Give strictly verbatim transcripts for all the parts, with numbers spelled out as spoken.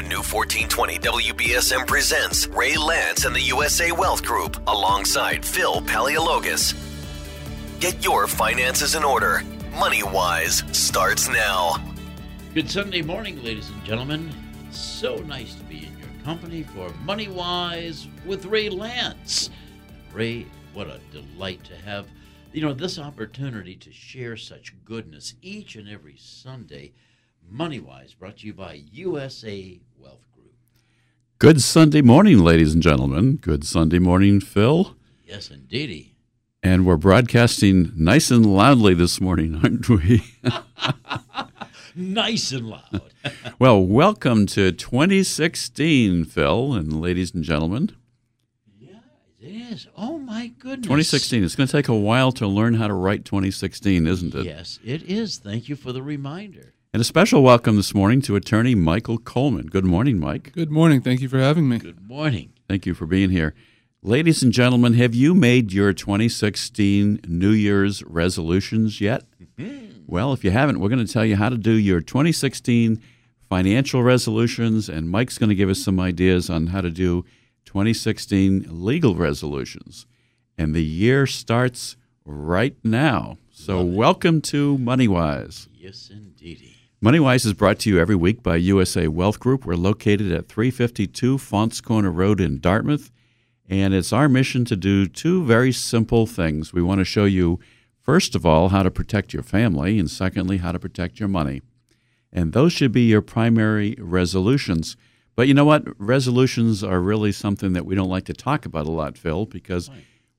The new fourteen twenty W B S M presents Ray Lance and the U S A Wealth Group alongside Phil Paliologos. Get your finances in order. Money Wise starts now. Good Sunday morning, ladies and gentlemen. So nice to be in your company for Money Wise with Ray Lance. Ray, what a delight to have, you know, this opportunity to share such goodness each and every Sunday. Money Wise brought to you by U S A Wealth Group. Good Sunday morning, ladies and gentlemen. Good Sunday morning, Phil. Yes, indeedy. And we're broadcasting nice and loudly this morning, aren't we? Nice and loud. Well, welcome to twenty sixteen, Phil, and ladies and gentlemen. Yeah, it is. Oh, my goodness. twenty sixteen. It's going to take a while to learn how to write twenty sixteen, isn't it? Yes, it is. Thank you for the reminder. And a special welcome this morning to attorney Michael Coleman. Good morning, Mike. Good morning. Thank you for having me. Good morning. Thank you for being here. Ladies and gentlemen, have you made your twenty sixteen New Year's resolutions yet? Mm-hmm. Well, if you haven't, we're going to tell you how to do your twenty sixteen financial resolutions, and Mike's going to give us some ideas on how to do twenty sixteen legal resolutions. And the year starts right now. So welcome to Money Wise. Yes, indeedy. Money Wise is brought to you every week by U S A Wealth Group. We're located at three fifty-two Fonts Corner Road in Dartmouth. And it's our mission to do two very simple things. We want to show you, first of all, how to protect your family, and secondly, how to protect your money. And those should be your primary resolutions. But you know what? Resolutions are really something that we don't like to talk about a lot, Phil, because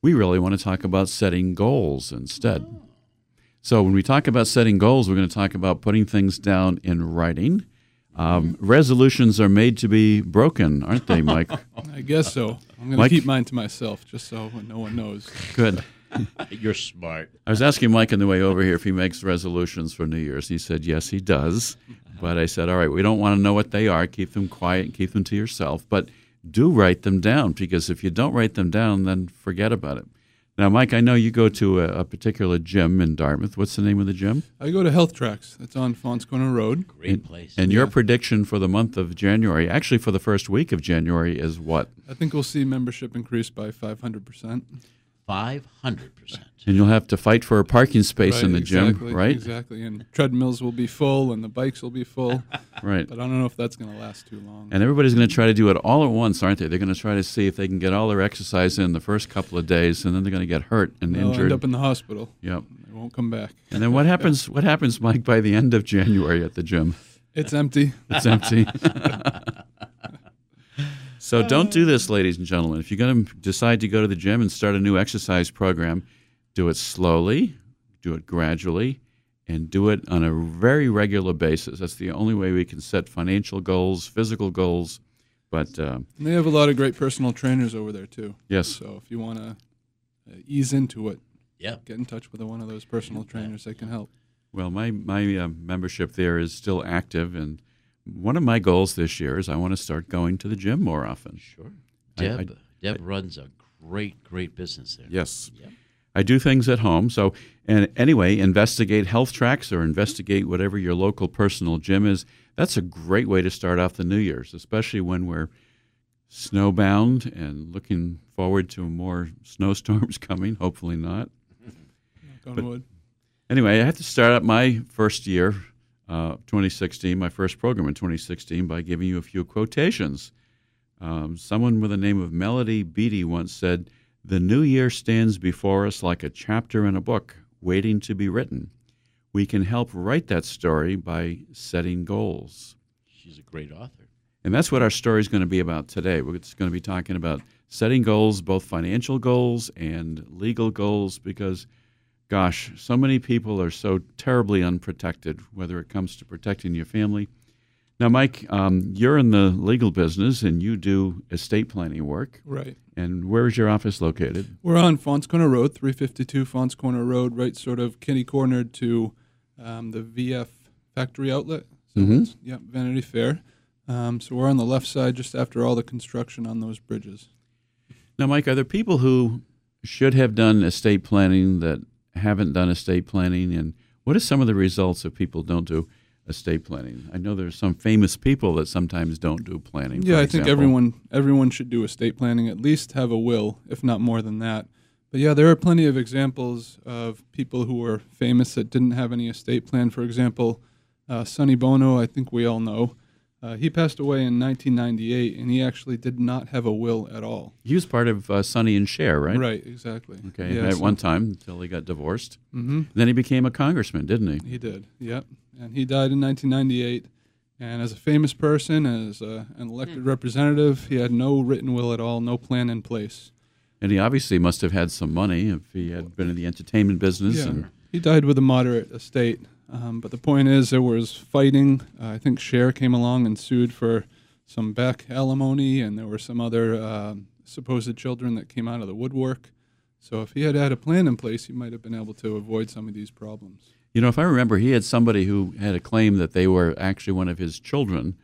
we really want to talk about setting goals instead. Oh. So when we talk about setting goals, we're going to talk about putting things down in writing. Um, resolutions are made to be broken, aren't they, Mike? I guess so. I'm going Mike? to keep mine to myself just so no one knows. Good. You're smart. I was asking Mike on the way over here if he makes resolutions for New Year's. He said, yes, he does. But I said, all right, we don't want to know what they are. Keep them quiet and keep them to yourself. But do write them down, because if you don't write them down, then forget about it. Now, Mike, I know you go to a, a particular gym in Dartmouth. What's the name of the gym? I go to Health Tracks. It's on Fonts Corner Road. Great and, place. And yeah. Your prediction for the month of January, actually for the first week of January, is what? I think we'll see membership increase by five hundred percent. five hundred percent. And you'll have to fight for a parking space right, in the exactly, gym, right? Exactly. And treadmills will be full and the bikes will be full. Right. But I don't know if that's going to last too long. And everybody's going to try to do it all at once, aren't they? They're going to try to see if they can get all their exercise in the first couple of days, and then they're going to get hurt and They'll injured. End up in the hospital. Yep. They won't come back. And then what happens, what happens, Mike, by the end of January at the gym? It's empty. It's empty. So don't do this, ladies and gentlemen. If you're going to decide to go to the gym and start a new exercise program, do it slowly, do it gradually, and do it on a very regular basis. That's the only way we can set financial goals, physical goals. But uh, and they have a lot of great personal trainers over there, too. Yes. So if you want to ease into it, yeah, get in touch with one of those personal trainers that can help. Well, my, my uh, membership there is still active, and one of my goals this year is I want to start going to the gym more often. Sure. Deb, I, I, Deb I, runs a great, great business there. Yes. Yep. I do things at home. So and anyway, investigate Health Tracks or investigate whatever your local personal gym is. That's a great way to start off the New Year's, especially when we're snowbound and looking forward to more snowstorms coming. Hopefully not. Knock on wood. Anyway, I have to start up my first year. Uh, twenty sixteen, my first program in twenty sixteen, by giving you a few quotations. Um, someone with the name of Melody Beattie once said, "The new year stands before us like a chapter in a book waiting to be written. We can help write that story by setting goals." She's a great author. And that's what our story is going to be about today. We're just going to be talking about setting goals, both financial goals and legal goals, because gosh, so many people are so terribly unprotected, whether it comes to protecting your family. Now, Mike, um, you're in the legal business, and you do estate planning work. Right. And where is your office located? We're on Fonts Corner Road, three fifty-two Fonts Corner Road, right sort of kitty corner to um, the V F factory outlet. So mm-hmm. It's, yeah, Vanity Fair. Um, so we're on the left side just after all the construction on those bridges. Now, Mike, are there people who should have done estate planning that haven't done estate planning, and what are some of the results if people don't do estate planning? I know there's some famous people that sometimes don't do planning. Yeah, I example. think everyone everyone should do estate planning, at least have a will, if not more than that. But yeah, there are plenty of examples of people who were famous that didn't have any estate plan. For example, uh, Sonny Bono, I think we all know. Uh, he passed away in nineteen ninety-eight, and he actually did not have a will at all. He was part of uh, Sonny and Cher, right? Right, exactly. Okay, yeah, at so. one time until he got divorced. Mm-hmm. Then he became a congressman, didn't he? He did, yep. And he died in nineteen ninety-eight. And as a famous person, as a, an elected representative, he had no written will at all, no plan in place. And he obviously must have had some money if he had been in the entertainment business. Yeah, and he died with a moderate estate. Um, but the point is, there was fighting. Uh, I think Cher came along and sued for some back alimony, and there were some other uh, supposed children that came out of the woodwork. So if he had had a plan in place, he might have been able to avoid some of these problems. You know, if I remember, he had somebody who had a claim that they were actually one of his children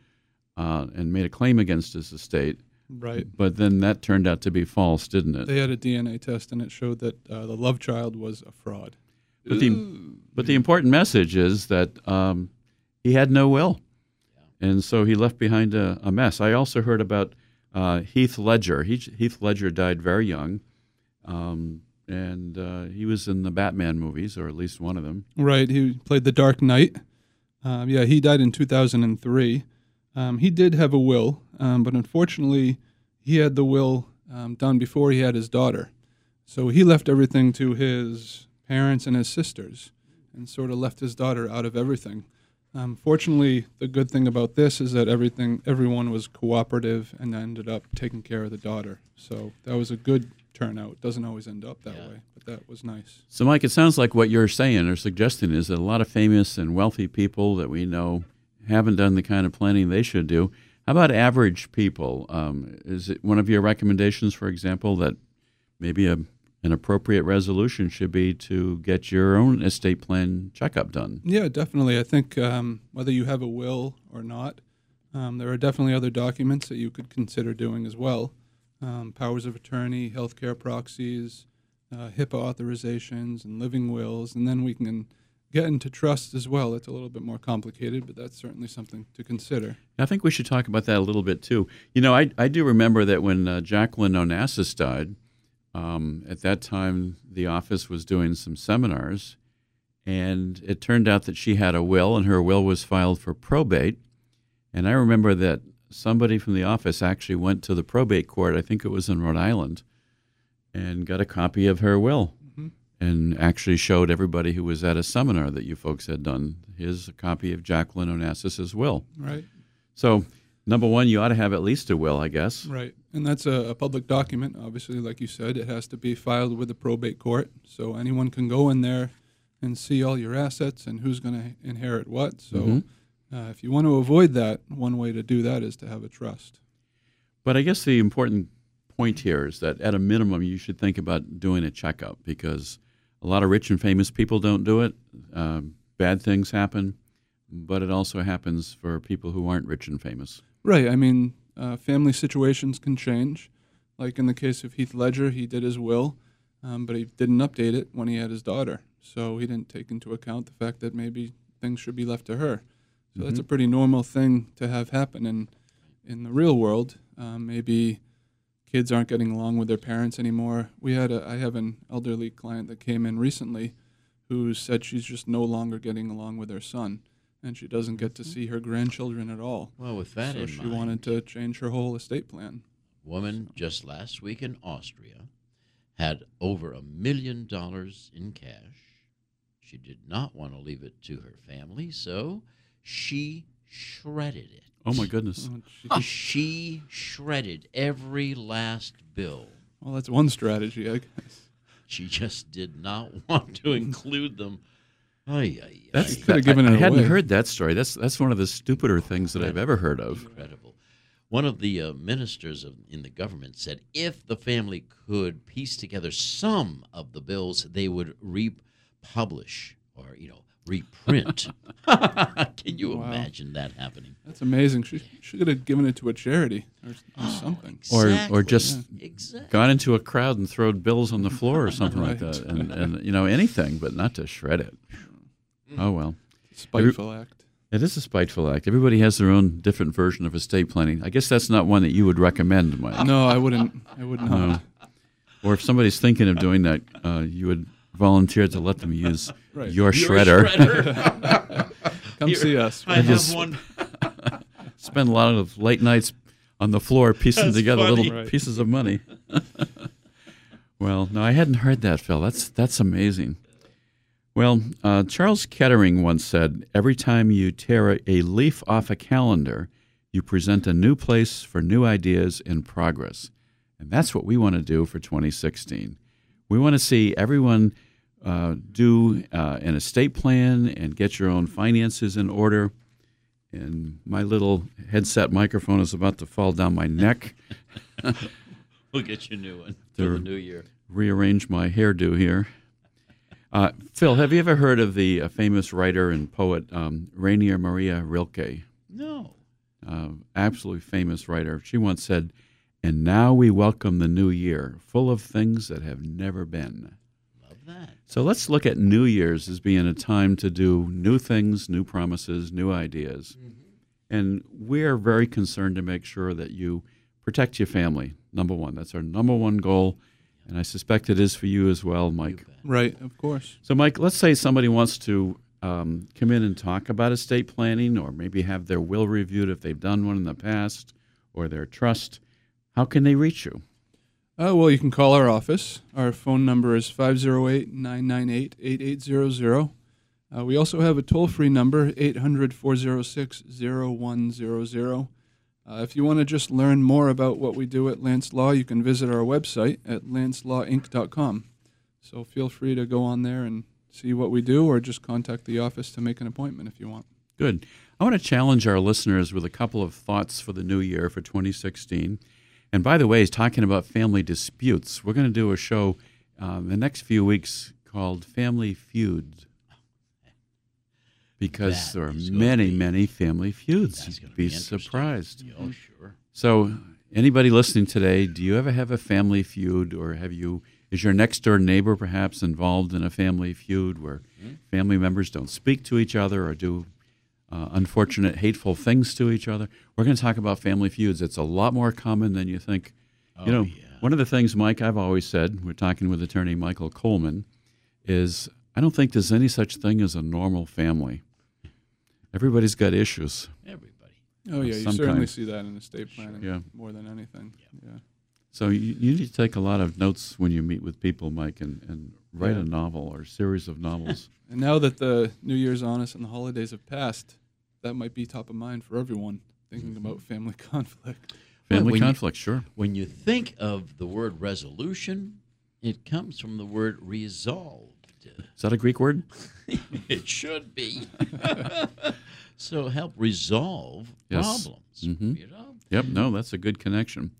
uh, and made a claim against his estate. Right. But then that turned out to be false, didn't it? They had a D N A test, and it showed that uh, the love child was a fraud. But the, but the important message is that um, he had no will, yeah. and so he left behind a, a mess. I also heard about uh, Heath Ledger. He, Heath Ledger died very young, um, and uh, he was in the Batman movies, or at least one of them. Right. He played the Dark Knight. Uh, yeah, he died in two thousand three. Um, he did have a will, um, but unfortunately he had the will um, done before he had his daughter. So he left everything to his parents and his sisters, and sort of left his daughter out of everything. Um, fortunately, the good thing about this is that everything, everyone was cooperative and ended up taking care of the daughter. So that was a good turnout. It doesn't always end up that yeah. way, but that was nice. So, Mike, it sounds like what you're saying or suggesting is that a lot of famous and wealthy people that we know haven't done the kind of planning they should do. How about average people? Um, is it one of your recommendations, for example, that maybe a an appropriate resolution should be to get your own estate plan checkup done? Yeah, definitely. I think um, whether you have a will or not, um, there are definitely other documents that you could consider doing as well. Um, powers of attorney, healthcare proxies, uh, HIPAA authorizations, and living wills. And then we can get into trust as well. It's a little bit more complicated, but that's certainly something to consider. I think we should talk about that a little bit too. You know, I, I do remember that when uh, Jacqueline Onassis died, Um, at that time, the office was doing some seminars, and it turned out that she had a will, and her will was filed for probate. And I remember that somebody from the office actually went to the probate court, I think it was in Rhode Island, and got a copy of her will, mm-hmm. and actually showed everybody who was at a seminar that you folks had done, here's a copy of Jacqueline Onassis's will. Right. So, number one, you ought to have at least a will, I guess. Right. And that's a, a public document, obviously, like you said. It has to be filed with the probate court, so anyone can go in there and see all your assets and who's going to inherit what. So mm-hmm. uh, if you want to avoid that, one way to do that is to have a trust. But I guess the important point here is that at a minimum you should think about doing a checkup, because a lot of rich and famous people don't do it. Uh, bad things happen, but it also happens for people who aren't rich and famous. Right. I mean, Uh, family situations can change. Like in the case of Heath Ledger, he did his will, um, but he didn't update it when he had his daughter. So he didn't take into account the fact that maybe things should be left to her. So mm-hmm. that's a pretty normal thing to have happen in, in the real world. Um, maybe kids aren't getting along with their parents anymore. We had a, I have an elderly client that came in recently who said she's just no longer getting along with her son, and she doesn't get to see her grandchildren at all. Well, with that in mind, so she wanted to change her whole estate plan. A woman just last week in Austria had over a million dollars in cash. She did not want to leave it to her family, so she shredded it. Oh, my goodness. Oh, she shredded every last bill. Well, that's one strategy, I guess. She just did not want to include them. Oh, yeah, yeah. That's, that, given I, it I hadn't heard that story. That's that's one of the stupider things that I've ever heard of. Incredible. One of the uh, ministers of, in the government said if the family could piece together some of the bills, they would republish or, you know, reprint. Can you wow. imagine that happening? That's amazing. She, she could have given it to a charity or, or oh, something. Exactly. Or or just yeah. exactly. gone into a crowd and thrown bills on the floor or something right. like that. And, and, you know, anything, but not to shred it. Oh, well. Spiteful act. It is a spiteful act. Everybody has their own different version of estate planning. I guess that's not one that you would recommend, Mike. No, I wouldn't. I wouldn't. No. Or if somebody's thinking of doing that, uh, you would volunteer to let them use right. your, your shredder. shredder. Come Here, see us. I have one. Spend a lot of late nights on the floor piecing that's together funny. little right. pieces of money. Well, no, I hadn't heard that, Phil. That's that's amazing. Well, uh, Charles Kettering once said, every time you tear a leaf off a calendar, you present a new place for new ideas and progress. And that's what we want to do for twenty sixteen. We want to see everyone uh, do uh, an estate plan and get your own finances in order. And my little headset microphone is about to fall down my neck. We'll get you a new one for the new year. Rearrange my hairdo here. Uh, Phil, have you ever heard of the uh, famous writer and poet um, Rainier Maria Rilke? No. Uh, absolutely famous writer. She once said, "And now we welcome the new year, full of things that have never been." Love that. So let's look at New Year's as being a time to do new things, new promises, new ideas. Mm-hmm. And we're very concerned to make sure that you protect your family, number one. That's our number one goal. And I suspect it is for you as well, Mike. Right, of course. So, Mike, let's say somebody wants to um, come in and talk about estate planning or maybe have their will reviewed if they've done one in the past or their trust. How can they reach you? Uh, well, you can call our office. Our phone number is five oh eight, nine nine eight, eight eight zero zero. Uh, we also have a toll-free number, eight hundred, four oh six, oh one hundred. Uh, if you want to just learn more about what we do at Lance Law, you can visit our website at lance law inc dot com. So feel free to go on there and see what we do or just contact the office to make an appointment if you want. Good. I want to challenge our listeners with a couple of thoughts for the new year for twenty sixteen. And by the way, talking about family disputes, we're going to do a show um, the next few weeks called Family Feuds. Because that there are many, be, many family feuds. You'd be, be surprised. Oh, sure. So, anybody listening today, do you ever have a family feud, or have you? Is your next door neighbor perhaps involved in a family feud where mm-hmm. family members don't speak to each other or do uh, unfortunate, hateful things to each other? We're going to talk about family feuds. It's a lot more common than you think. Oh, you know, yeah. One of the things, Mike, I've always said. We're talking with attorney Michael Coleman. Is I don't think there's any such thing as a normal family. Everybody's got issues. Everybody. Oh, yeah, you Sometimes. certainly see that in estate planning sure. yeah. more than anything. Yeah. yeah. So you, you need to take a lot of notes when you meet with people, Mike, and, and write yeah. a novel or a series of novels. And now that the New Year's on us and the holidays have passed, that might be top of mind for everyone thinking mm-hmm. about family conflict. Family when conflict, you, sure. When you think of the word resolution, it comes from the word resolve. Is that a Greek word? It should be. So help resolve yes. problems. Mm-hmm. You know? Yep, no, that's a good connection.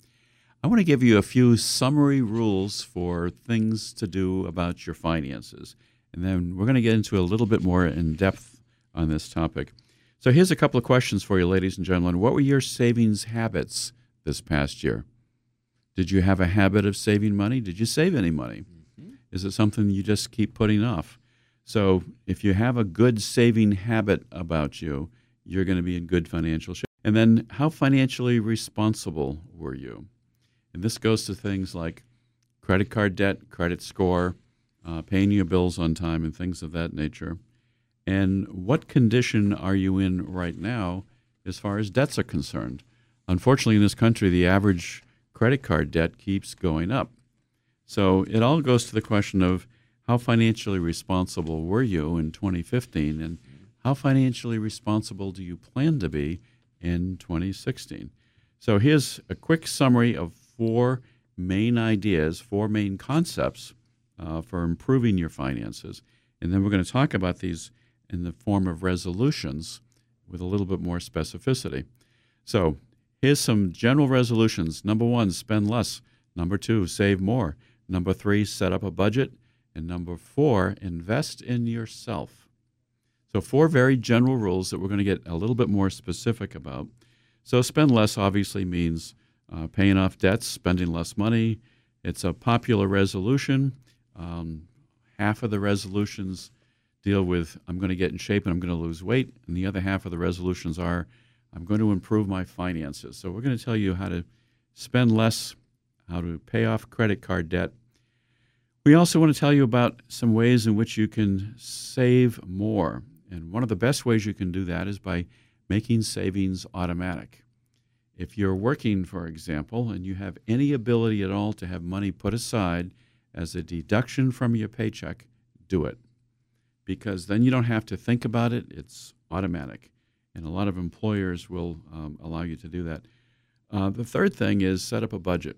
I want to give you a few summary rules for things to do about your finances. And then we're going to get into a little bit more in depth on this topic. So here's a couple of questions for you, ladies and gentlemen. What were your savings habits this past year? Did you have a habit of saving money? Did you save any money? Is it something you just keep putting off? So if you have a good saving habit about you, you're going to be in good financial shape. And then how financially responsible were you? And this goes to things like credit card debt, credit score, uh, paying your bills on time, and things of that nature. And what condition are you in right now as far as debts are concerned? Unfortunately, in this country, the average credit card debt keeps going up. So it all goes to the question of how financially responsible were you in twenty fifteen and how financially responsible do you plan to be in twenty sixteen? So here's a quick summary of four main ideas, four main concepts uh, for improving your finances. And then we're going to talk about these in the form of resolutions with a little bit more specificity. So here's some general resolutions. Number one, spend less. Number two, save more. Number three, set up a budget. And number four, invest in yourself. So four very general rules that we're going to get a little bit more specific about. So spend less obviously means uh, paying off debts, spending less money. It's a popular resolution. Um, half of the resolutions deal with I'm going to get in shape and I'm going to lose weight, and the other half of the resolutions are I'm going to improve my finances. So we're going to tell you how to spend less, how to pay off credit card debt. We also want to tell you about some ways in which you can save more. And one of the best ways you can do that is by making savings automatic. If you're working, for example, and you have any ability at all to have money put aside as a deduction from your paycheck, do it. Because then you don't have to think about it. It's automatic. And a lot of employers will um, allow you to do that. Uh, the third thing is set up a budget.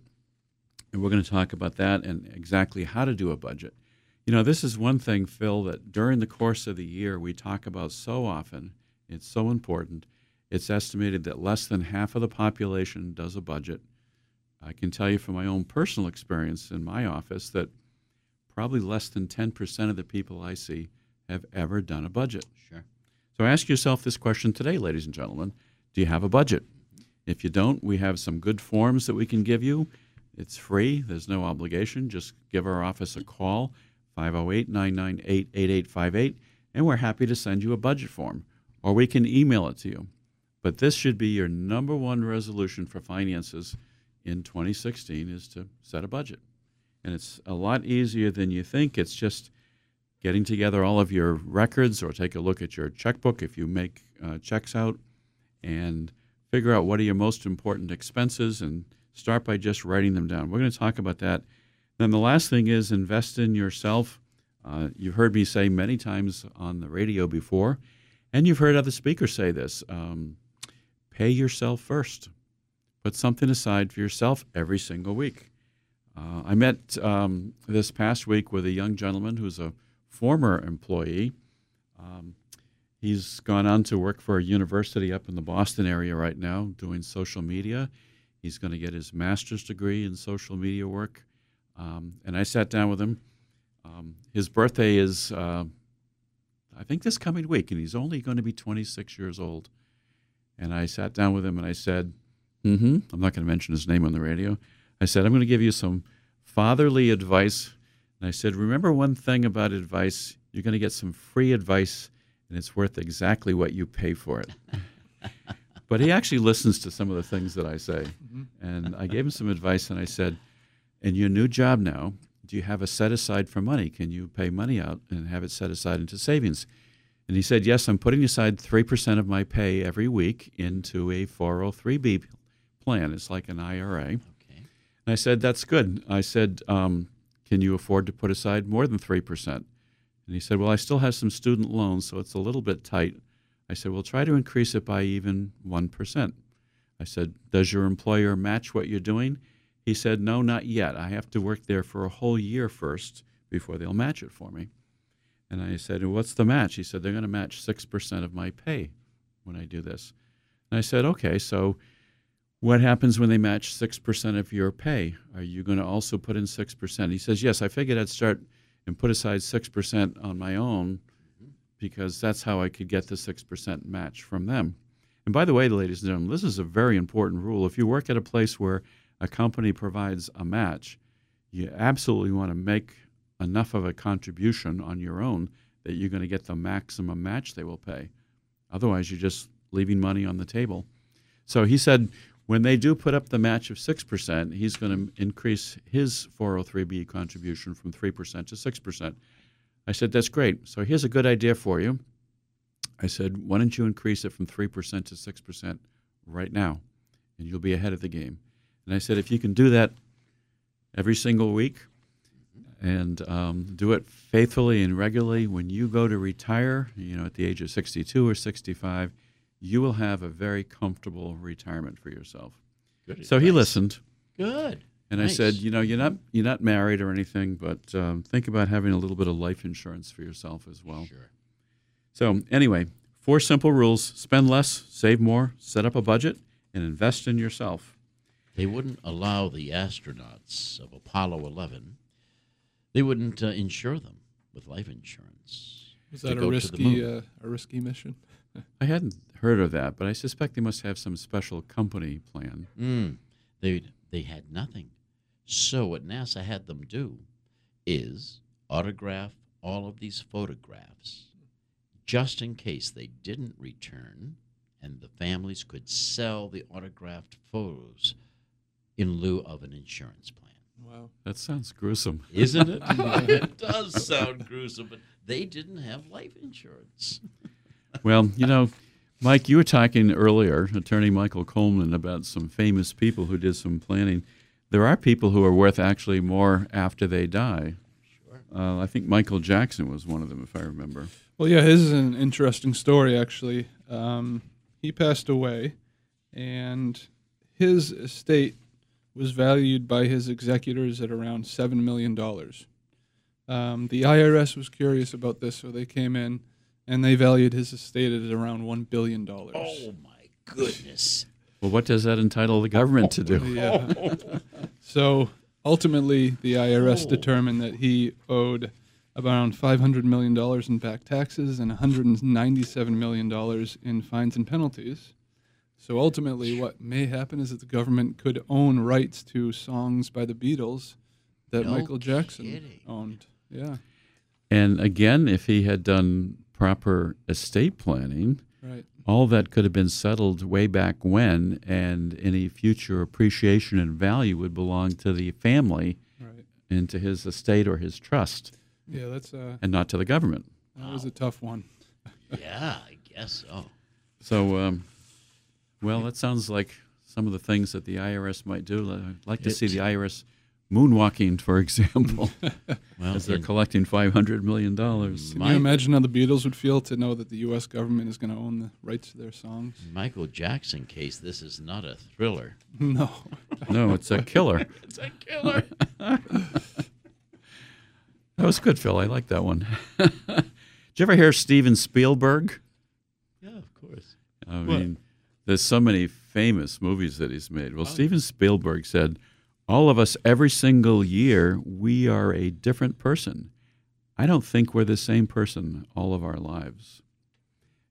And we're going to talk about that and exactly how to do a budget. You know, this is one thing, Phil, that during the course of the year we talk about so often. It's so important. It's estimated that less than half of the population does a budget. I can tell you from my own personal experience in my office that probably less than ten percent of the people I see have ever done a budget. Sure. So ask yourself this question today, ladies and gentlemen. Do you have a budget? If you don't, we have some good forms that we can give you. It's free. There's no obligation. Just give our office a call, five oh eight, nine nine eight, eight eight five eight, and we're happy to send you a budget form, or we can email it to you. But this should be your number one resolution for finances in twenty sixteen is to set a budget. And it's a lot easier than you think. It's just getting together all of your records or take a look at your checkbook if you make uh, checks out and figure out what are your most important expenses and start by just writing them down. We're going to talk about that. Then the last thing is invest in yourself. Uh, you've heard me say many times on the radio before, and you've heard other speakers say this. Um, Pay yourself first. Put something aside for yourself every single week. Uh, I met um, this past week with a young gentleman who's a former employee. Um, he's gone on to work for a university up in the Boston area right now doing social media. He's going to get his master's degree in social media work. Um, and I sat down with him. Um, his birthday is, uh, I think, this coming week, and he's only going to be twenty-six years old. And I sat down with him and I said, mm-hmm, I'm not going to mention his name on the radio. I said, I'm going to give you some fatherly advice. And I said, remember one thing about advice, you're going to get some free advice, and it's worth exactly what you pay for it. But he actually listens to some of the things that I say. Mm-hmm. And I gave him some advice and I said, in your new job now, do you have a set aside for money? Can you pay money out and have it set aside into savings? And he said, yes, I'm putting aside three percent of my pay every week into a four oh three B plan. It's like an I R A. Okay. And I said, that's good. I said, um, can you afford to put aside more than three percent? And he said, well, I still have some student loans, so it's a little bit tight. I said, well, try to increase it by even one percent. I said, does your employer match what you're doing? He said, no, not yet. I have to work there for a whole year first before they'll match it for me. And I said, well, what's the match? He said, they're going to match six percent of my pay when I do this. And I said, okay, so what happens when they match six percent of your pay? Are you going to also put in six percent? He says, yes, I figured I'd start and put aside six percent on my own because that's how I could get the six percent match from them. And by the way, ladies and gentlemen, this is a very important rule. If you work at a place where a company provides a match, you absolutely want to make enough of a contribution on your own that you're going to get the maximum match they will pay. Otherwise, you're just leaving money on the table. So he said when they do put up the match of six percent, he's going to increase his four oh three B contribution from three percent to six percent. I said, that's great. So here's a good idea for you. I said, why don't you increase it from three percent to six percent right now, and you'll be ahead of the game. And I said, if you can do that every single week, and um, do it faithfully and regularly. When you go to retire, you know, at the age of sixty-two or sixty-five, you will have a very comfortable retirement for yourself. Good so advice. He listened. Good. And nice. I said, you know, you're not you're not married or anything, but um, think about having a little bit of life insurance for yourself as well. Sure. So anyway, four simple rules: spend less, save more, set up a budget, and invest in yourself. They wouldn't allow the astronauts of Apollo eleven. They wouldn't uh, insure them with life insurance. Was that a risky, uh, a risky mission? I hadn't heard of that, but I suspect they must have some special company plan. Mm. They they had nothing. So what NASA had them do is autograph all of these photographs just in case they didn't return, and the families could sell the autographed photos in lieu of an insurance plan. Wow. That sounds gruesome. Isn't it? It does sound gruesome, but they didn't have life insurance. Well, you know, Mike, you were talking earlier, Attorney Michael Coleman, about some famous people who did some planning. There are people who are worth actually more after they die. Sure. Uh, I think Michael Jackson was one of them, if I remember. Well, yeah, his is an interesting story, actually. Um, he passed away, and his estate was valued by his executors at around seven million dollars. Um, the I R S was curious about this, so they came in, and they valued his estate at around one billion dollars. Oh, my goodness. Well, what does that entitle the government to do? Yeah. So ultimately, the I R S oh. determined that he owed around five hundred million dollars in back taxes and one hundred ninety-seven million dollars in fines and penalties. So ultimately, what may happen is that the government could own rights to songs by the Beatles that no Michael Jackson kidding. owned. Yeah. And again, if he had done proper estate planning, right. all that could have been settled way back when, and any future appreciation and value would belong to the family right. and to his estate or his trust. Yeah, that's uh, and not to the government. That was a tough one. Yeah, I guess so. So... Um, Well, that sounds like some of the things that the I R S might do. I'd like to it, see the I R S moonwalking, for example, well, as they're collecting five hundred million dollars. Can you imagine how the Beatles would feel to know that the U S government is going to own the rights to their songs? In Michael Jackson case, this is not a thriller. No. No, it's a killer. It's a killer. That was good, Phil. I like that one. Did you ever hear Steven Spielberg? Yeah, of course. I what? mean... There's so many famous movies that he's made. Well, oh, Steven Spielberg said, all of us, every single year, we are a different person. I don't think we're the same person all of our lives.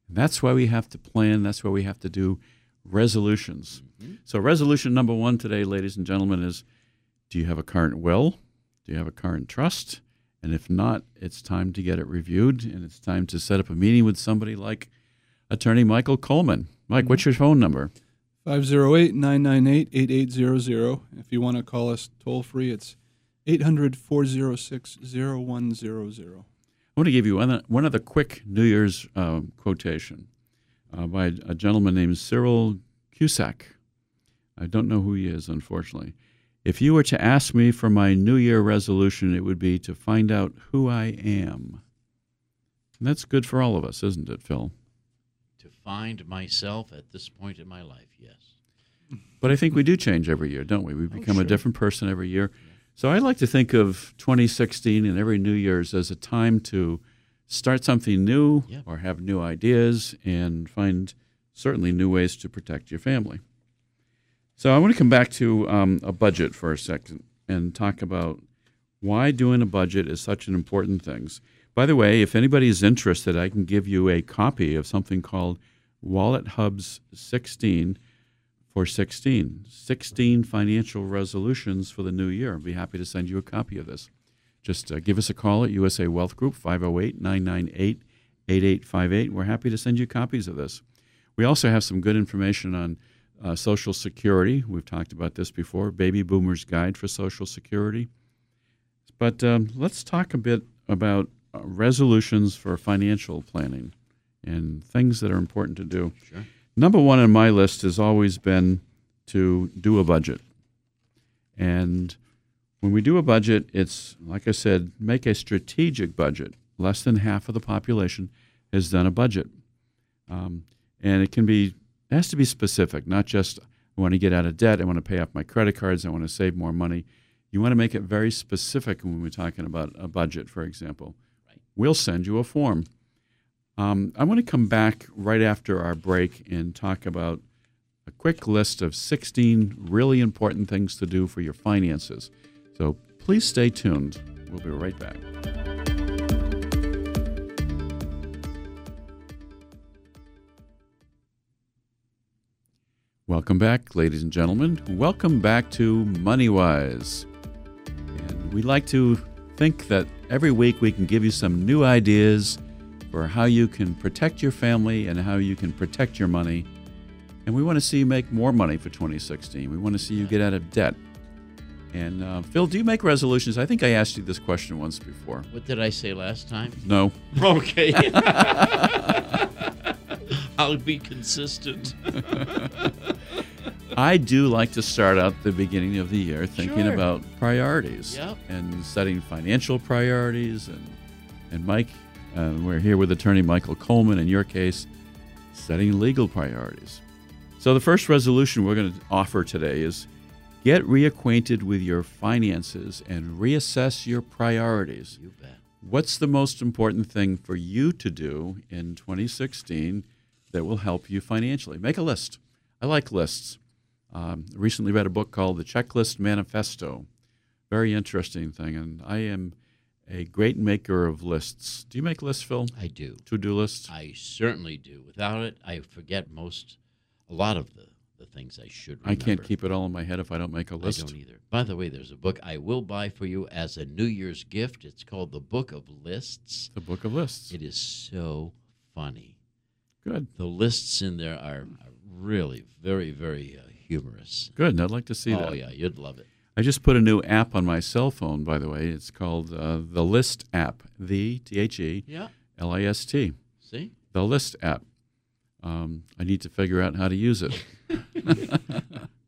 And that's why we have to plan. That's why we have to do resolutions. Mm-hmm. So resolution number one today, ladies and gentlemen, is do you have a current will? Do you have a current trust? And if not, it's time to get it reviewed, and it's time to set up a meeting with somebody like Attorney Michael Coleman. Mike, what's your phone number? five oh eight, nine nine eight, eight eight zero zero. If you want to call us toll-free, it's eight hundred, four oh six, oh one hundred. I want to give you one, one other quick New Year's uh, quotation uh, by a gentleman named Cyril Cusack. I don't know who he is, unfortunately. If you were to ask me for my New Year resolution, it would be to find out who I am. And that's good for all of us, isn't it, Phil? Find myself at this point in my life, yes. But I think we do change every year, don't we? We become oh, sure. a different person every year. Yeah. So I like to think of twenty sixteen and every New Year's as a time to start something new yeah. or have new ideas and find certainly new ways to protect your family. So I want to come back to um, a budget for a second and talk about why doing a budget is such an important thing. By the way, if anybody is interested, I can give you a copy of something called Wallet Hub's sixteen for sixteen, sixteen financial resolutions for the new year. I'd be happy to send you a copy of this. Just uh, give us a call at U S A Wealth Group, five oh eight, nine nine eight, eight eight five eight. We're happy to send you copies of this. We also have some good information on uh, Social Security. We've talked about this before, Baby Boomer's Guide for Social Security. But um, let's talk a bit about uh, resolutions for financial planning and things that are important to do. Sure. Number one on my list has always been to do a budget. And when we do a budget, it's, like I said, make a strategic budget. Less than half of the population has done a budget. Um, and it can be, it has to be specific, not just I want to get out of debt, I want to pay off my credit cards, I want to save more money. You want to make it very specific when we're talking about a budget, for example. Right. We'll send you a form. Um, I want to come back right after our break and talk about a quick list of sixteen really important things to do for your finances. So please stay tuned. We'll be right back. Welcome back, ladies and gentlemen. Welcome back to Money Wise. And we like to think that every week we can give you some new ideas for how you can protect your family and how you can protect your money. And we want to see you make more money for twenty sixteen. We want to see you get out of debt. And uh, Phil, do you make resolutions? I think I asked you this question once before. What did I say last time? No. Okay. I'll be consistent. I do like to start out the beginning of the year thinking sure. about priorities yep. and setting financial priorities. And, and Mike, uh, we're here with attorney Michael Coleman, in your case, setting legal priorities. So the first resolution we're going to offer today is get reacquainted with your finances and reassess your priorities. You bet. What's the most important thing for you to do in twenty sixteen that will help you financially? Make a list. I like lists. Um, recently read a book called The Checklist Manifesto. Very interesting thing, and I am a great maker of lists. Do you make lists, Phil? I do. To-do lists? I certainly do. Without it, I forget most, a lot of the, the things I should remember. I can't keep it all in my head if I don't make a list. I don't either. By the way, there's a book I will buy for you as a New Year's gift. It's called The Book of Lists. The Book of Lists. It is so funny. Good. The lists in there are really very, very uh, humorous. Good, and I'd like to see oh, that. Oh, yeah, you'd love it. I just put a new app on my cell phone, by the way. It's called uh, the List App, the, T H E, yeah. L I S T. See? The List App. Um, I need to figure out how to use it.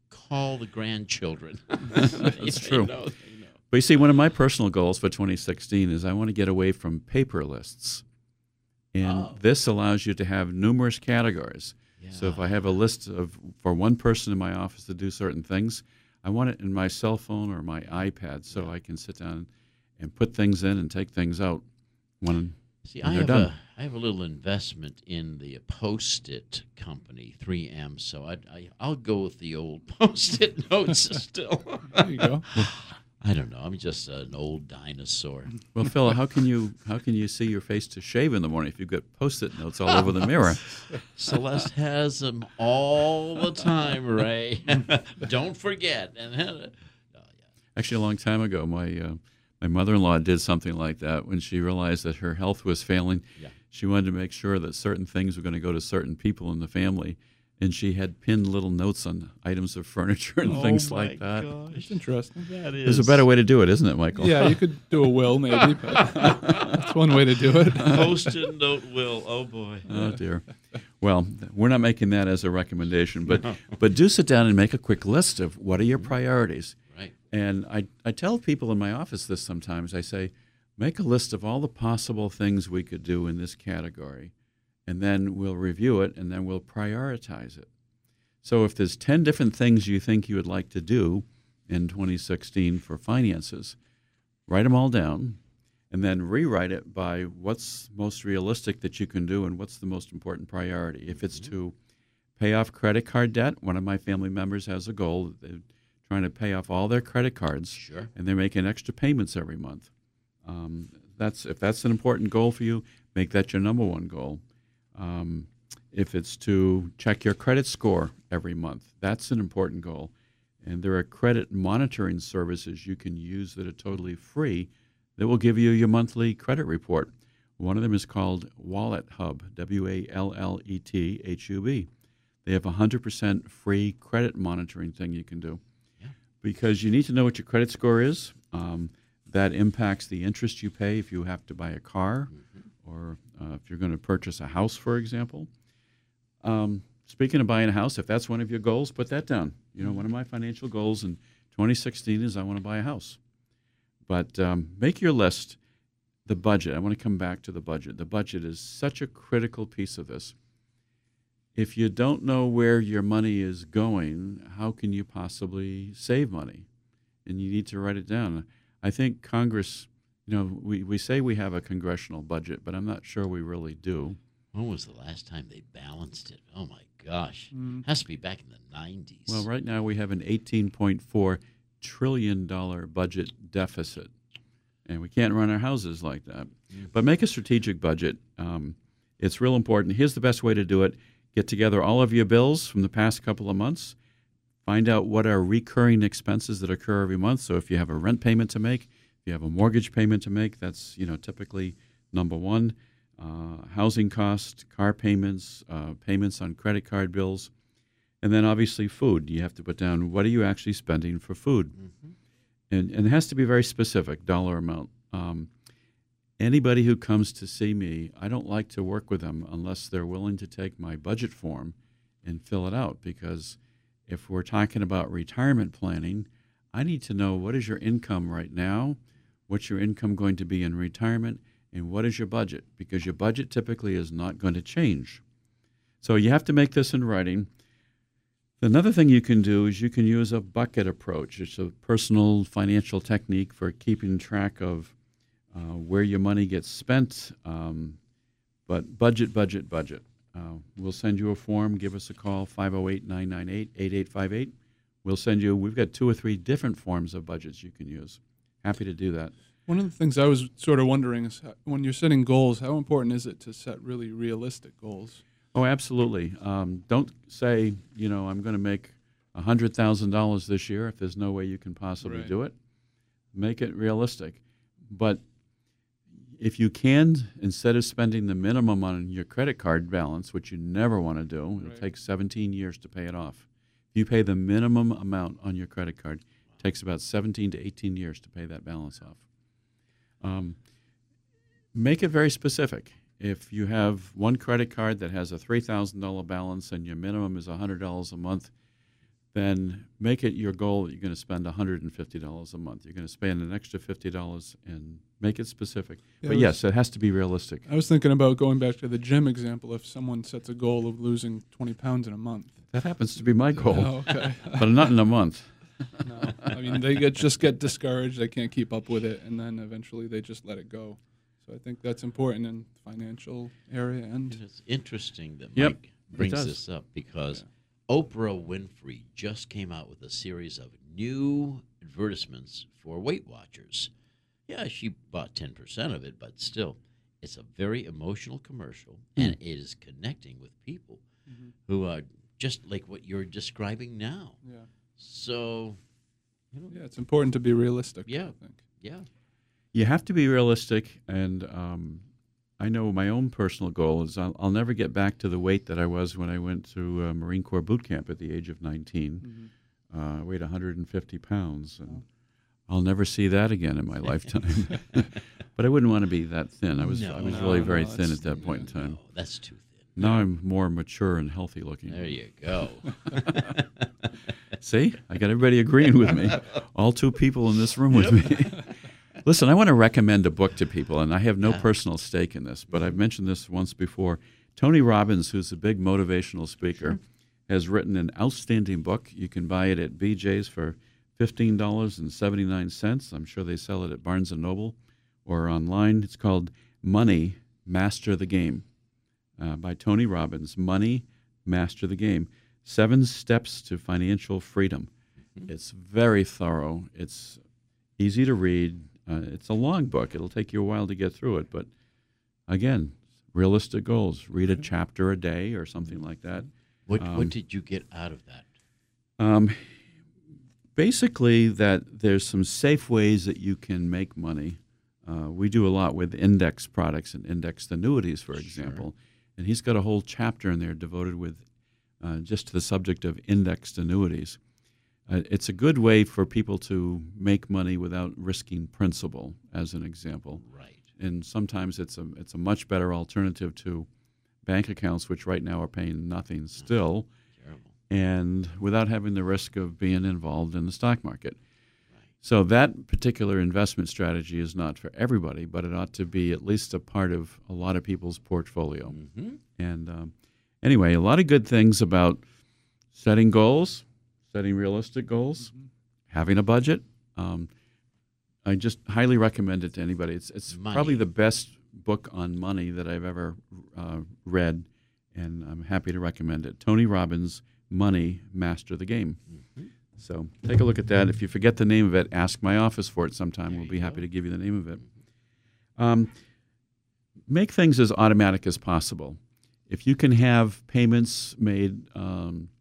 Call the grandchildren. That's true. They know, they know. But you see, one of my personal goals for twenty sixteen is I want to get away from paper lists. And oh. this allows you to have numerous categories. Yeah. So if I have a list of for one person in my office to do certain things, I want it in my cell phone or my iPad so yeah. I can sit down and put things in and take things out when, See, when I they're have done. A, I have a little investment in the Post-it company, three M, so I, I, I'll go with the old Post-it notes still. There you go. I don't know. I'm just an old dinosaur. Well, Phil, how can you how can you see your face to shave in the morning if you've got Post-it notes all over the mirror? Celeste has them all the time, Ray. Don't forget. And oh, yeah. Actually, a long time ago, my uh, my mother-in-law did something like that when she realized that her health was failing. Yeah. She wanted to make sure that certain things were going to go to certain people in the family. And she had pinned little notes on items of furniture and oh things like that. Oh, my gosh. Interesting. That is. There's a better way to do it, isn't it, Michael? Yeah, you could do a will, maybe. But that's one way to do it. Post-it note will. Oh, boy. Oh, dear. Well, we're not making that as a recommendation. But no. but do sit down and make a quick list of what are your priorities. Right. And I, I tell people in my office this sometimes. I say, make a list of all the possible things we could do in this category. And then we'll review it, and then we'll prioritize it. So if there's ten different things you think you would like to do in twenty sixteen for finances, write them all down, and then rewrite it by what's most realistic that you can do and what's the most important priority. If it's to pay off credit card debt, one of my family members has a goal. They're trying to pay off all their credit cards, sure. and they're making extra payments every month. Um, that's if that's an important goal for you, make that your number one goal. Um, if it's to check your credit score every month, that's an important goal. And there are credit monitoring services you can use that are totally free that will give you your monthly credit report. One of them is called Wallet Hub, W A L L E T H U B. They have one hundred percent free credit monitoring thing you can do. Yeah. Because you need to know what your credit score is. Um, that impacts the interest you pay if you have to buy a car. Mm-hmm. Or uh, if you're going to purchase a house, for example. Um, speaking of buying a house, if that's one of your goals, put that down. You know, one of my financial goals in twenty sixteen is I want to buy a house. But um, make your list. The budget, I want to come back to the budget. The budget is such a critical piece of this. If you don't know where your money is going, how can you possibly save money? And you need to write it down. I think Congress... You know, we, we say we have a congressional budget, but I'm not sure we really do. When was the last time they balanced it? Oh, my gosh. Mm. It has to be back in the nineties. Well, right now we have an eighteen point four trillion dollars budget deficit, and we can't run our houses like that. Mm. But make a strategic budget. Um, it's real important. Here's the best way to do it. Get together all of your bills from the past couple of months. Find out what are recurring expenses that occur every month. So if you have a rent payment to make, you have a mortgage payment to make, that's, you know, typically number one. uh, housing costs, car payments, uh, payments on credit card bills, and then obviously food. You have to put down what are you actually spending for food. Mm-hmm. And, and it has to be very specific, dollar amount. Um, anybody who comes to see me, I don't like to work with them unless they're willing to take my budget form and fill it out, because if we're talking about retirement planning, I need to know what is your income right now, what's your income going to be in retirement, and what is your budget, because your budget typically is not going to change. So you have to make this in writing. Another thing you can do is you can use a bucket approach. It's a personal financial technique for keeping track of uh, where your money gets spent, um, but budget, budget, budget. Uh, we'll send you a form. Give us a call, five oh eight, nine nine eight, eight eight five eight. We'll send you, we've got two or three different forms of budgets you can use. Happy to do that. One of the things I was sort of wondering is how, when you're setting goals, how important is it to set really realistic goals? Oh, absolutely. Um, don't say, you know, I'm going to make one hundred thousand dollars this year if there's no way you can possibly right. do it. Make it realistic. But if you can, instead of spending the minimum on your credit card balance, which you never want to do, it'll right. take seventeen years to pay it off. If you pay the minimum amount on your credit card, it takes about seventeen to eighteen years to pay that balance off. Um, make it very specific. If you have one credit card that has a three thousand dollars balance and your minimum is one hundred dollars a month, then make it your goal that you're going to spend one hundred fifty dollars a month. You're going to spend an extra fifty dollars and make it specific. Yeah, but, it was, yes, it has to be realistic. I was thinking about going back to the gym example. If someone sets a goal of losing twenty pounds in a month. That happens to be my goal, oh, okay. but not in a month. No, I mean, they get, just get discouraged. They can't keep up with it, and then eventually they just let it go. So I think that's important in the financial area. And, and it's interesting that yep, Mike brings this up because – Oprah Winfrey just came out with a series of new advertisements for Weight Watchers. Yeah, she bought ten percent of it, but still, it's a very emotional commercial, and it is connecting with people mm-hmm. who are just like what you're describing now. Yeah. So, you know, yeah, it's important to be realistic. Yeah, I think. Yeah. You have to be realistic, and um, I know my own personal goal is I'll, I'll never get back to the weight that I was when I went to uh, Marine Corps boot camp at the age of nineteen. Mm-hmm. uh, I weighed one hundred fifty pounds, and oh. I'll never see that again in my lifetime. But I wouldn't want to be that thin. I was no, I was no, really very no, thin at that point no, in time. No, that's too thin. Now I'm more mature and healthy looking. There you go. See? I got everybody agreeing with me. All two people in this room with me. Listen, I want to recommend a book to people, and I have no personal stake in this, but I've mentioned this once before. Tony Robbins, who's a big motivational speaker, sure. has written an outstanding book. You can buy it at B J's for fifteen dollars and seventy-nine cents. I'm sure they sell it at Barnes and Noble or online. It's called Money, Master the Game uh, by Tony Robbins. Money, Master the Game. Seven Steps to Financial Freedom. Mm-hmm. It's very thorough. It's easy to read. Uh, it's a long book. It'll take you a while to get through it. But, again, realistic goals. Read a chapter a day or something like that. What um, what did you get out of that? Um, basically that there's some safe ways that you can make money. Uh, we do a lot with index products and indexed annuities, for example. Sure. And he's got a whole chapter in there devoted with uh, just to the subject of indexed annuities. Uh, it's a good way for people to make money without risking principal, as an example. Right. And sometimes it's a it's a much better alternative to bank accounts, which right now are paying nothing still, oh, terrible. And without having the risk of being involved in the stock market. Right. So that particular investment strategy is not for everybody, but it ought to be at least a part of a lot of people's portfolio. Mm-hmm. And um, anyway, a lot of good things about setting goals. Setting realistic goals, mm-hmm. having a budget. Um, I just highly recommend it to anybody. It's it's money. Probably the best book on money that I've ever uh, read, and I'm happy to recommend it. Tony Robbins, Money, Master the Game. Mm-hmm. So take a look at that. If you forget the name of it, ask my office for it sometime. There we'll be happy go. to give you the name of it. Um, make things as automatic as possible. If you can have payments made um, –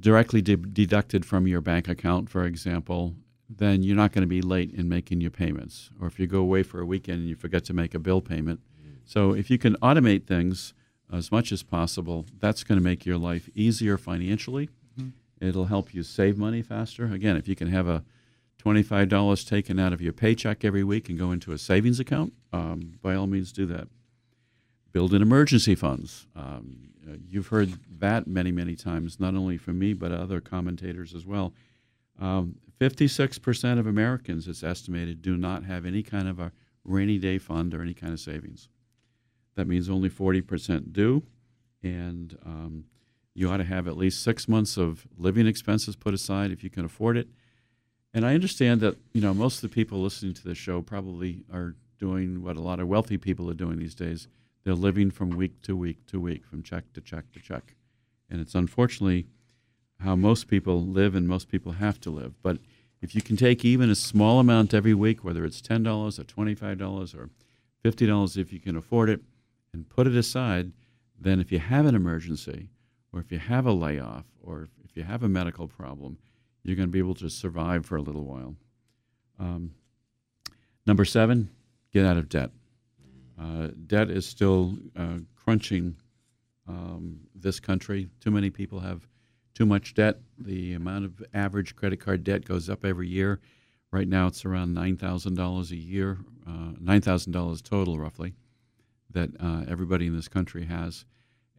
directly de- deducted from your bank account, for example, then you're not going to be late in making your payments. Or if you go away for a weekend and you forget to make a bill payment, mm-hmm. So if you can automate things as much as possible, that's going to make your life easier financially. Mm-hmm. It'll help you save money faster. Again, if you can have a twenty-five dollars taken out of your paycheck every week and go into a savings account, um, by all means do that. Build in emergency funds. Um, you've heard that many, many times, not only from me, but other commentators as well. Um, fifty-six percent of Americans, it's estimated, do not have any kind of a rainy day fund or any kind of savings. That means only forty percent do, and um, you ought to have at least six months of living expenses put aside if you can afford it. And I understand that, you know, most of the people listening to this show probably are doing what a lot of wealthy people are doing these days. They're living from week to week to week, from check to check to check. And it's unfortunately how most people live and most people have to live. But if you can take even a small amount every week, whether it's ten dollars or twenty-five dollars or fifty dollars if you can afford it, and put it aside, then if you have an emergency or if you have a layoff or if you have a medical problem, you're going to be able to survive for a little while. Um, number seven, get out of debt. Uh, debt is still uh, crunching um, this country. Too many people have too much debt. The amount of average credit card debt goes up every year. Right now it's around nine thousand dollars a year, uh, nine thousand dollars total roughly, that uh, everybody in this country has,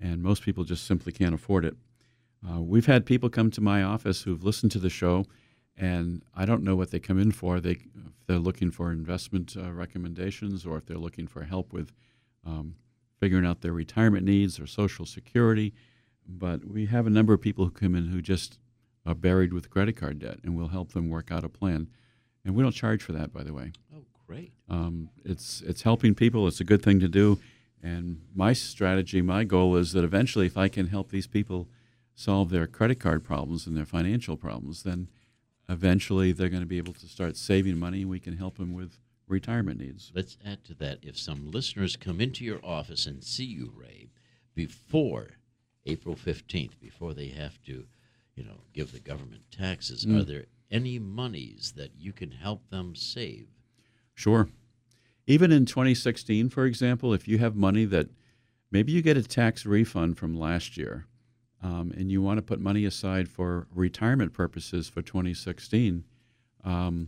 and most people just simply can't afford it. Uh, we've had people come to my office who've listened to the show, and I don't know what they come in for. They, if they're looking for investment uh, recommendations, or if they're looking for help with um, figuring out their retirement needs or Social Security. But we have a number of people who come in who just are buried with credit card debt, and we'll help them work out a plan. And we don't charge for that, by the way. Oh, great. Um, it's, it's helping people. It's a good thing to do. And my strategy, my goal is that eventually if I can help these people solve their credit card problems and their financial problems, then eventually they're going to be able to start saving money, and we can help them with retirement needs. Let's add to that. If some listeners come into your office and see you, Ray, before April fifteenth, before they have to, you know, give the government taxes, mm. are there any monies that you can help them save? Sure. Even in twenty sixteen, for example, if you have money that maybe you get a tax refund from last year, Um, and you want to put money aside for retirement purposes for twenty sixteen, um,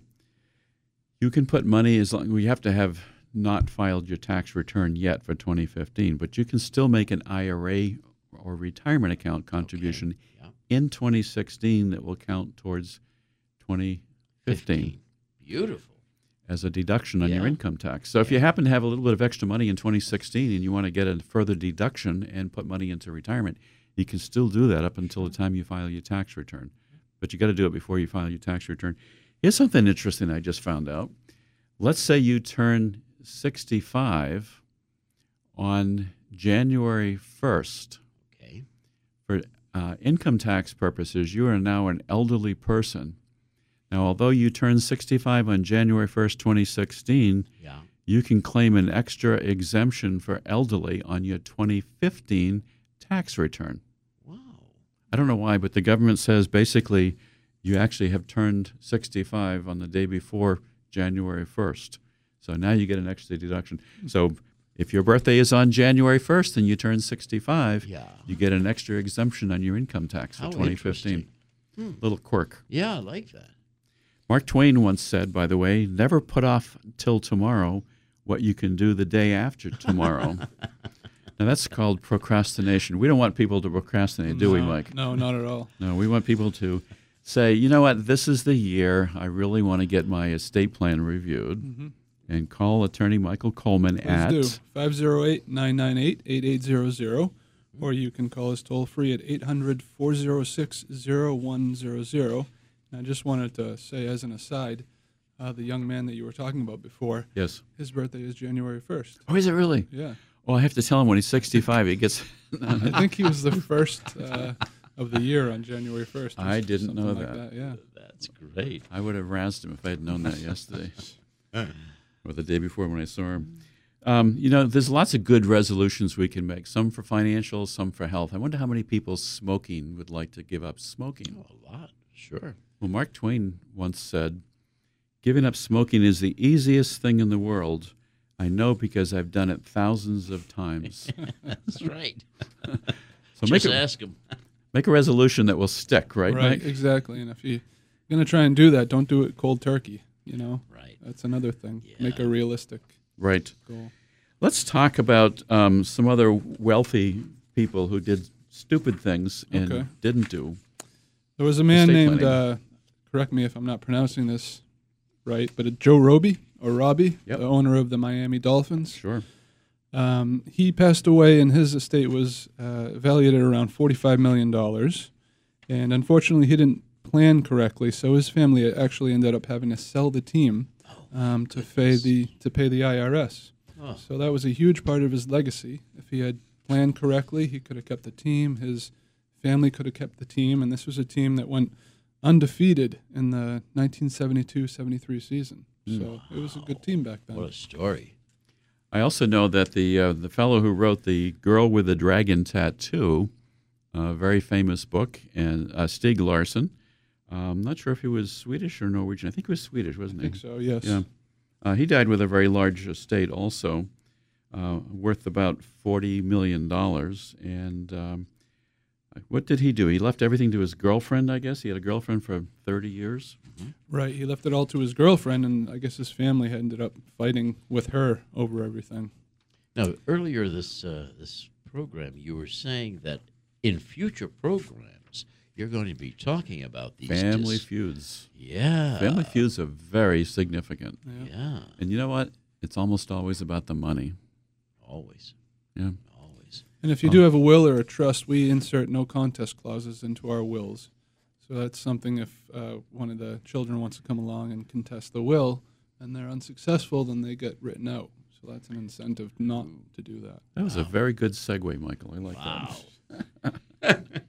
you can put money, as long, you have to have not filed your tax return yet for twenty fifteen, but you can still make an I R A or retirement account contribution okay. yeah. in twenty sixteen that will count towards twenty fifteen. fifteen. Beautiful. As a deduction on yeah. your income tax. So yeah. if you happen to have a little bit of extra money in twenty sixteen and you want to get a further deduction and put money into retirement, you can still do that up until the time you file your tax return. But you got to do it before you file your tax return. Here's something interesting I just found out. Let's say you turn sixty-five on January first. Okay. For uh, income tax purposes, you are now an elderly person. Now, although you turned sixty-five on January first, twenty sixteen, yeah. you can claim an extra exemption for elderly on your twenty fifteen tax return. I don't know why, but the government says basically you actually have turned sixty-five on the day before January first. So now you get an extra deduction. So if your birthday is on January first and you turn sixty-five, yeah. you get an extra exemption on your income tax for How twenty fifteen. Hmm. Little quirk. Yeah, I like that. Mark Twain once said, by the way, never put off till tomorrow what you can do the day after tomorrow. Now, that's called procrastination. We don't want people to procrastinate, do no, we, Mike? No, not at all. No, we want people to say, you know what, this is the year I really want to get my estate plan reviewed, mm-hmm. and call attorney Michael Coleman Please at five oh eight, nine nine eight, eight eight zero zero, or you can call us toll-free at eight hundred, four oh six, oh one hundred. And I just wanted to say as an aside, uh, the young man that you were talking about before, yes, his birthday is January first. Oh, is it really? Yeah. Well, I have to tell him when he's sixty-five, he gets... I think he was the first uh, of the year on January first. I didn't know that. Like that. Yeah, that's great. I would have razzed him if I had known that yesterday or the day before when I saw him. Um, you know, there's lots of good resolutions we can make, some for financial, some for health. I wonder how many people smoking would like to give up smoking. Oh, a lot, sure. Well, Mark Twain once said, giving up smoking is the easiest thing in the world I know because I've done it thousands of times. That's right. So just make a, ask them. Make a resolution that will stick, right, right, Mike? Exactly. And if you're going to try and do that, don't do it cold turkey, you know? Right. That's another thing. Yeah. Make a realistic right. goal. Let's talk about um, some other wealthy people who did stupid things and okay. didn't do. There was a man named, uh, correct me if I'm not pronouncing this right, but Joe Roby, or Robbie, yep. the owner of the Miami Dolphins. Sure. Um, he passed away, and his estate was uh, valued at around forty-five million dollars. And unfortunately, he didn't plan correctly, so his family actually ended up having to sell the team um, to, pay the, to pay the I R S. Oh. So that was a huge part of his legacy. If he had planned correctly, he could have kept the team. His family could have kept the team, and this was a team that went undefeated in the nineteen seventy-two seventy-three season. So wow. it was a good team back then. What a story. I also know that the uh, the fellow who wrote The Girl with the Dragon Tattoo, a very famous book, and uh, Stieg Larsson, uh, I'm not sure if he was Swedish or Norwegian. I think he was Swedish, wasn't he? I think so, yes. Yeah. Uh, he died with a very large estate also, uh, worth about forty million dollars. And um, what did he do? He left everything to his girlfriend, I guess? He had a girlfriend for thirty years? Mm-hmm. Right. He left it all to his girlfriend, and I guess his family ended up fighting with her over everything. Now, earlier this uh, this program, you were saying that in future programs, you're going to be talking about these family dis- feuds. Yeah. Family feuds are very significant. Yeah. yeah. And you know what? It's almost always about the money. Always. Yeah. And if you do have a will or a trust, we insert no contest clauses into our wills. So that's something if uh, one of the children wants to come along and contest the will and they're unsuccessful, then they get written out. So that's an incentive not to do that. That was wow. a very good segue, Michael. I like wow. that. Did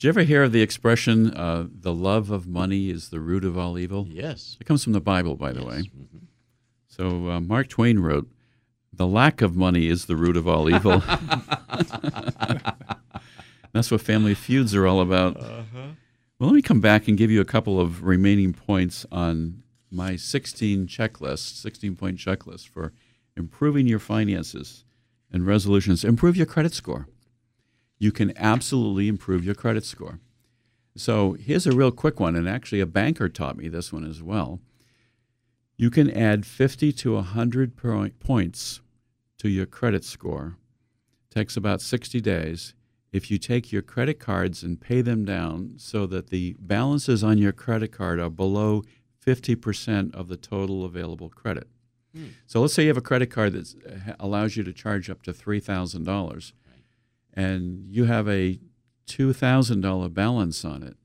you ever hear of the expression, uh, the love of money is the root of all evil? Yes. It comes from the Bible, by the yes. way. Mm-hmm. So uh, Mark Twain wrote, "The lack of money is the root of all evil." That's what family feuds are all about. Uh-huh. Well, let me come back and give you a couple of remaining points on my sixteen checklist, sixteen-point checklist for improving your finances and resolutions. Improve your credit score. You can absolutely improve your credit score. So here's a real quick one, and actually a banker taught me this one as well. You can add fifty to one hundred points to your credit score. Takes about sixty days. If you take your credit cards and pay them down so that the balances on your credit card are below fifty percent of the total available credit. Hmm. So let's say you have a credit card that allows you to charge up to three thousand dollars, right. and you have a two thousand dollars balance on it.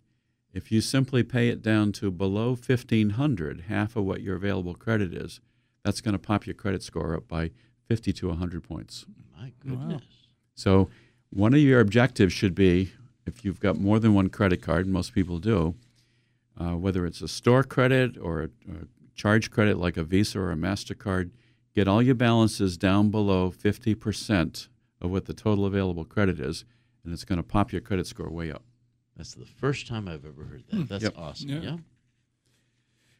If you simply pay it down to below fifteen hundred, half of what your available credit is, that's going to pop your credit score up by fifty to one hundred points. My goodness. Wow. So one of your objectives should be, if you've got more than one credit card, and most people do, uh, whether it's a store credit or a, a charge credit like a Visa or a MasterCard, get all your balances down below fifty percent of what the total available credit is, and it's going to pop your credit score way up. That's the first time I've ever heard that. That's yep. awesome. Yeah. yeah.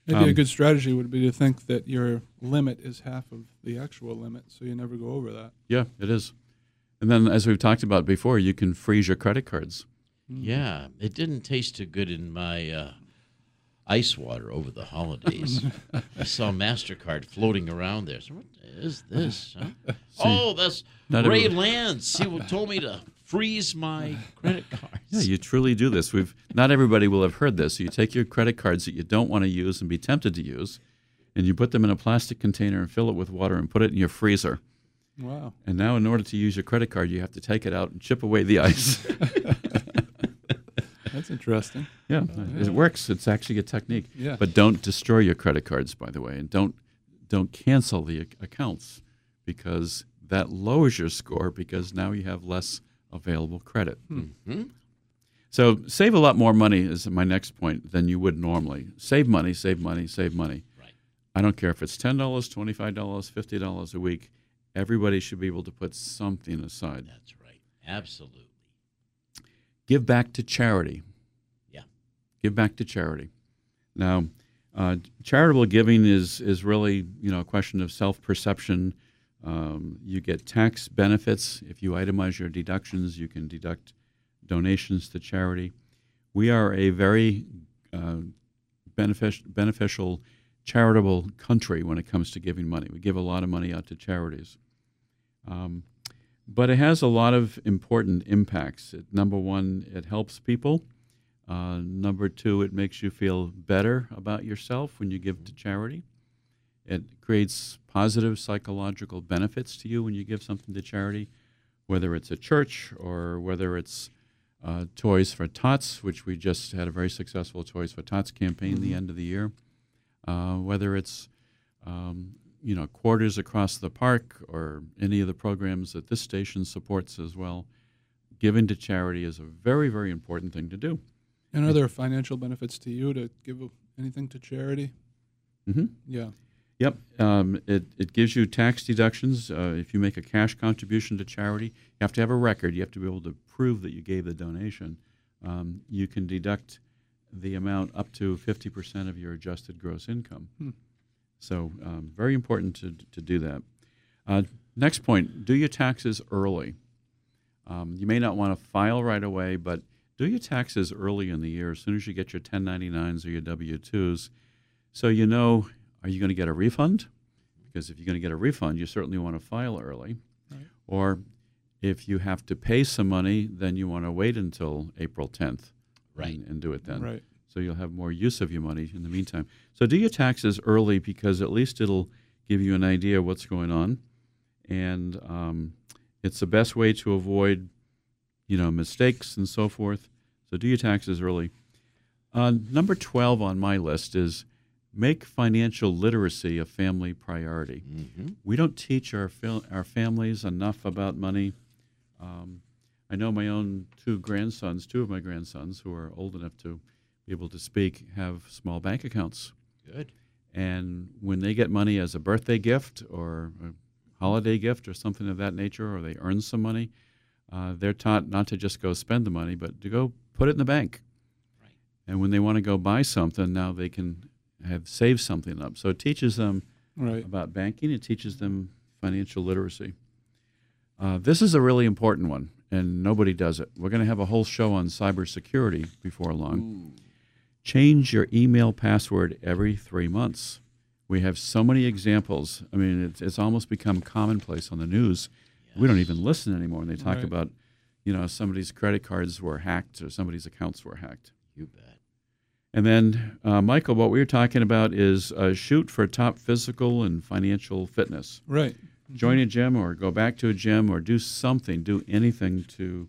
Maybe um, a good strategy would be to think that your limit is half of the actual limit, so you never go over that. Yeah, it is. And then, as we've talked about before, you can freeze your credit cards. Mm. Yeah. It didn't taste too good in my uh, ice water over the holidays. I saw MasterCard floating around there. So what is this? Huh? See, oh, that's Ray everyone. Lance. He told me to freeze my credit cards. Yeah, you truly do this. We've not everybody will have heard this. You take your credit cards that you don't want to use and be tempted to use, and you put them in a plastic container and fill it with water and put it in your freezer. Wow. And now in order to use your credit card, you have to take it out and chip away the ice. That's interesting. Yeah, uh, yeah, it works. It's actually a technique. Yeah. But don't destroy your credit cards, by the way, and don't don't cancel the accounts because that lowers your score because now you have less available credit. Mm-hmm. So save a lot more money is my next point than you would normally. Save money, save money, save money. Right. I don't care if it's ten dollars, twenty-five dollars, fifty dollars a week. Everybody should be able to put something aside. That's right. Absolutely. Give back to charity. Yeah. Give back to charity. Now, Uh, charitable giving is is really, you know, a question of self-perception. Um, you get tax benefits. If you itemize your deductions, you can deduct donations to charity. We are a very uh, benefic beneficial charitable country when it comes to giving money. We give a lot of money out to charities. Um, but it has a lot of important impacts. It, number one, it helps people. Uh, number two, it makes you feel better about yourself when you give to charity. It creates positive psychological benefits to you when you give something to charity, whether it's a church or whether it's uh, Toys for Tots, which we just had a very successful Toys for Tots campaign mm-hmm. the end of the year, uh, whether it's um, you know, Quarters Across the Park or any of the programs that this station supports as well. Giving to charity is a very, very important thing to do. And are there financial benefits to you to give anything to charity? Mm-hmm. Yeah. Yep. Um, it, it gives you tax deductions. Uh, if you make a cash contribution to charity, you have to have a record. You have to be able to prove that you gave the donation. Um, you can deduct the amount up to fifty percent of your adjusted gross income. Hmm. So um, very important to, to do that. Uh, next point, do your taxes early. Um, you may not want to file right away, but do your taxes early in the year, as soon as you get your ten ninety-nines or your W twos, so you know, are you going to get a refund? Because if you're going to get a refund, you certainly want to file early. Right. Or if you have to pay some money, then you want to wait until April tenth right. and, and do it then. Right. So you'll have more use of your money in the meantime. So do your taxes early, because at least it'll give you an idea of what's going on. And um, it's the best way to avoid you know, mistakes and so forth. So do your taxes early. Uh, number twelve on my list is make financial literacy a family priority. Mm-hmm. We don't teach our, our families enough about money. Um, I know my own two grandsons, two of my grandsons who are old enough to be able to speak, have small bank accounts. Good. And when they get money as a birthday gift or a holiday gift or something of that nature, or they earn some money, Uh, they're taught not to just go spend the money, but to go put it in the bank. Right. And when they want to go buy something, now they can have saved something up. So it teaches them right. about banking. It teaches them financial literacy. Uh, this is a really important one, and nobody does it. We're going to have a whole show on cybersecurity before long. Ooh. Change your email password every three months. We have so many examples. I mean, it's, it's almost become commonplace on the news. We don't even listen anymore when they talk right. about, you know, somebody's credit cards were hacked or somebody's accounts were hacked. You bet. And then, uh, Michael, what we were talking about is uh, shoot for top physical and financial fitness. Right. Mm-hmm. Join a gym or go back to a gym or do something, do anything to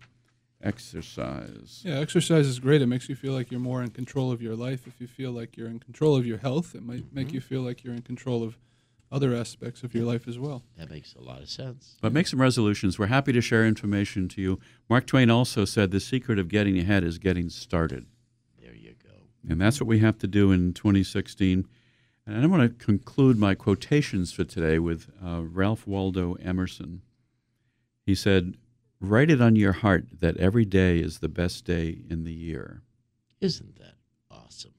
exercise. Yeah, exercise is great. It makes you feel like you're more in control of your life. If you feel like you're in control of your health, it might mm-hmm. make you feel like you're in control of other aspects of your life as well. That makes a lot of sense. But yeah. make some resolutions. We're happy to share information to you. Mark Twain also said the secret of getting ahead is getting started. There you go. And that's what we have to do in twenty sixteen. And I want to conclude my quotations for today with uh, Ralph Waldo Emerson. He said, "Write it on your heart that every day is the best day in the year." Isn't that awesome?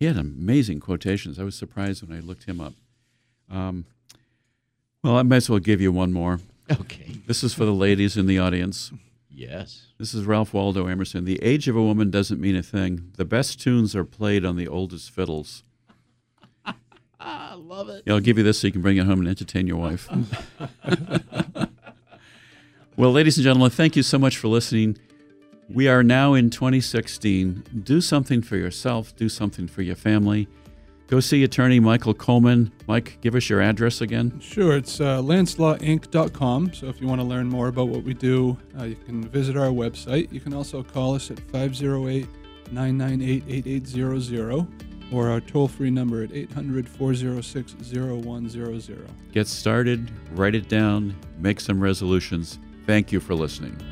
He had amazing quotations. I was surprised when I looked him up. Um, well, I might as well give you one more. Okay. This is for the ladies in the audience. Yes. This is Ralph Waldo Emerson. "The age of a woman doesn't mean a thing. The best tunes are played on the oldest fiddles." I love it. Yeah, I'll give you this so you can bring it home and entertain your wife. Well, ladies and gentlemen, thank you so much for listening. We are now in twenty sixteen. Do something for yourself. Do something for your family. Go see attorney Michael Coleman. Mike, give us your address again. Sure. It's uh, lance law inc dot com. So if you want to learn more about what we do, uh, you can visit our website. You can also call us at five oh eight, nine nine eight, eight eight zero zero or our toll-free number at eight hundred, four oh six, oh one hundred. Get started. Write it down. Make some resolutions. Thank you for listening.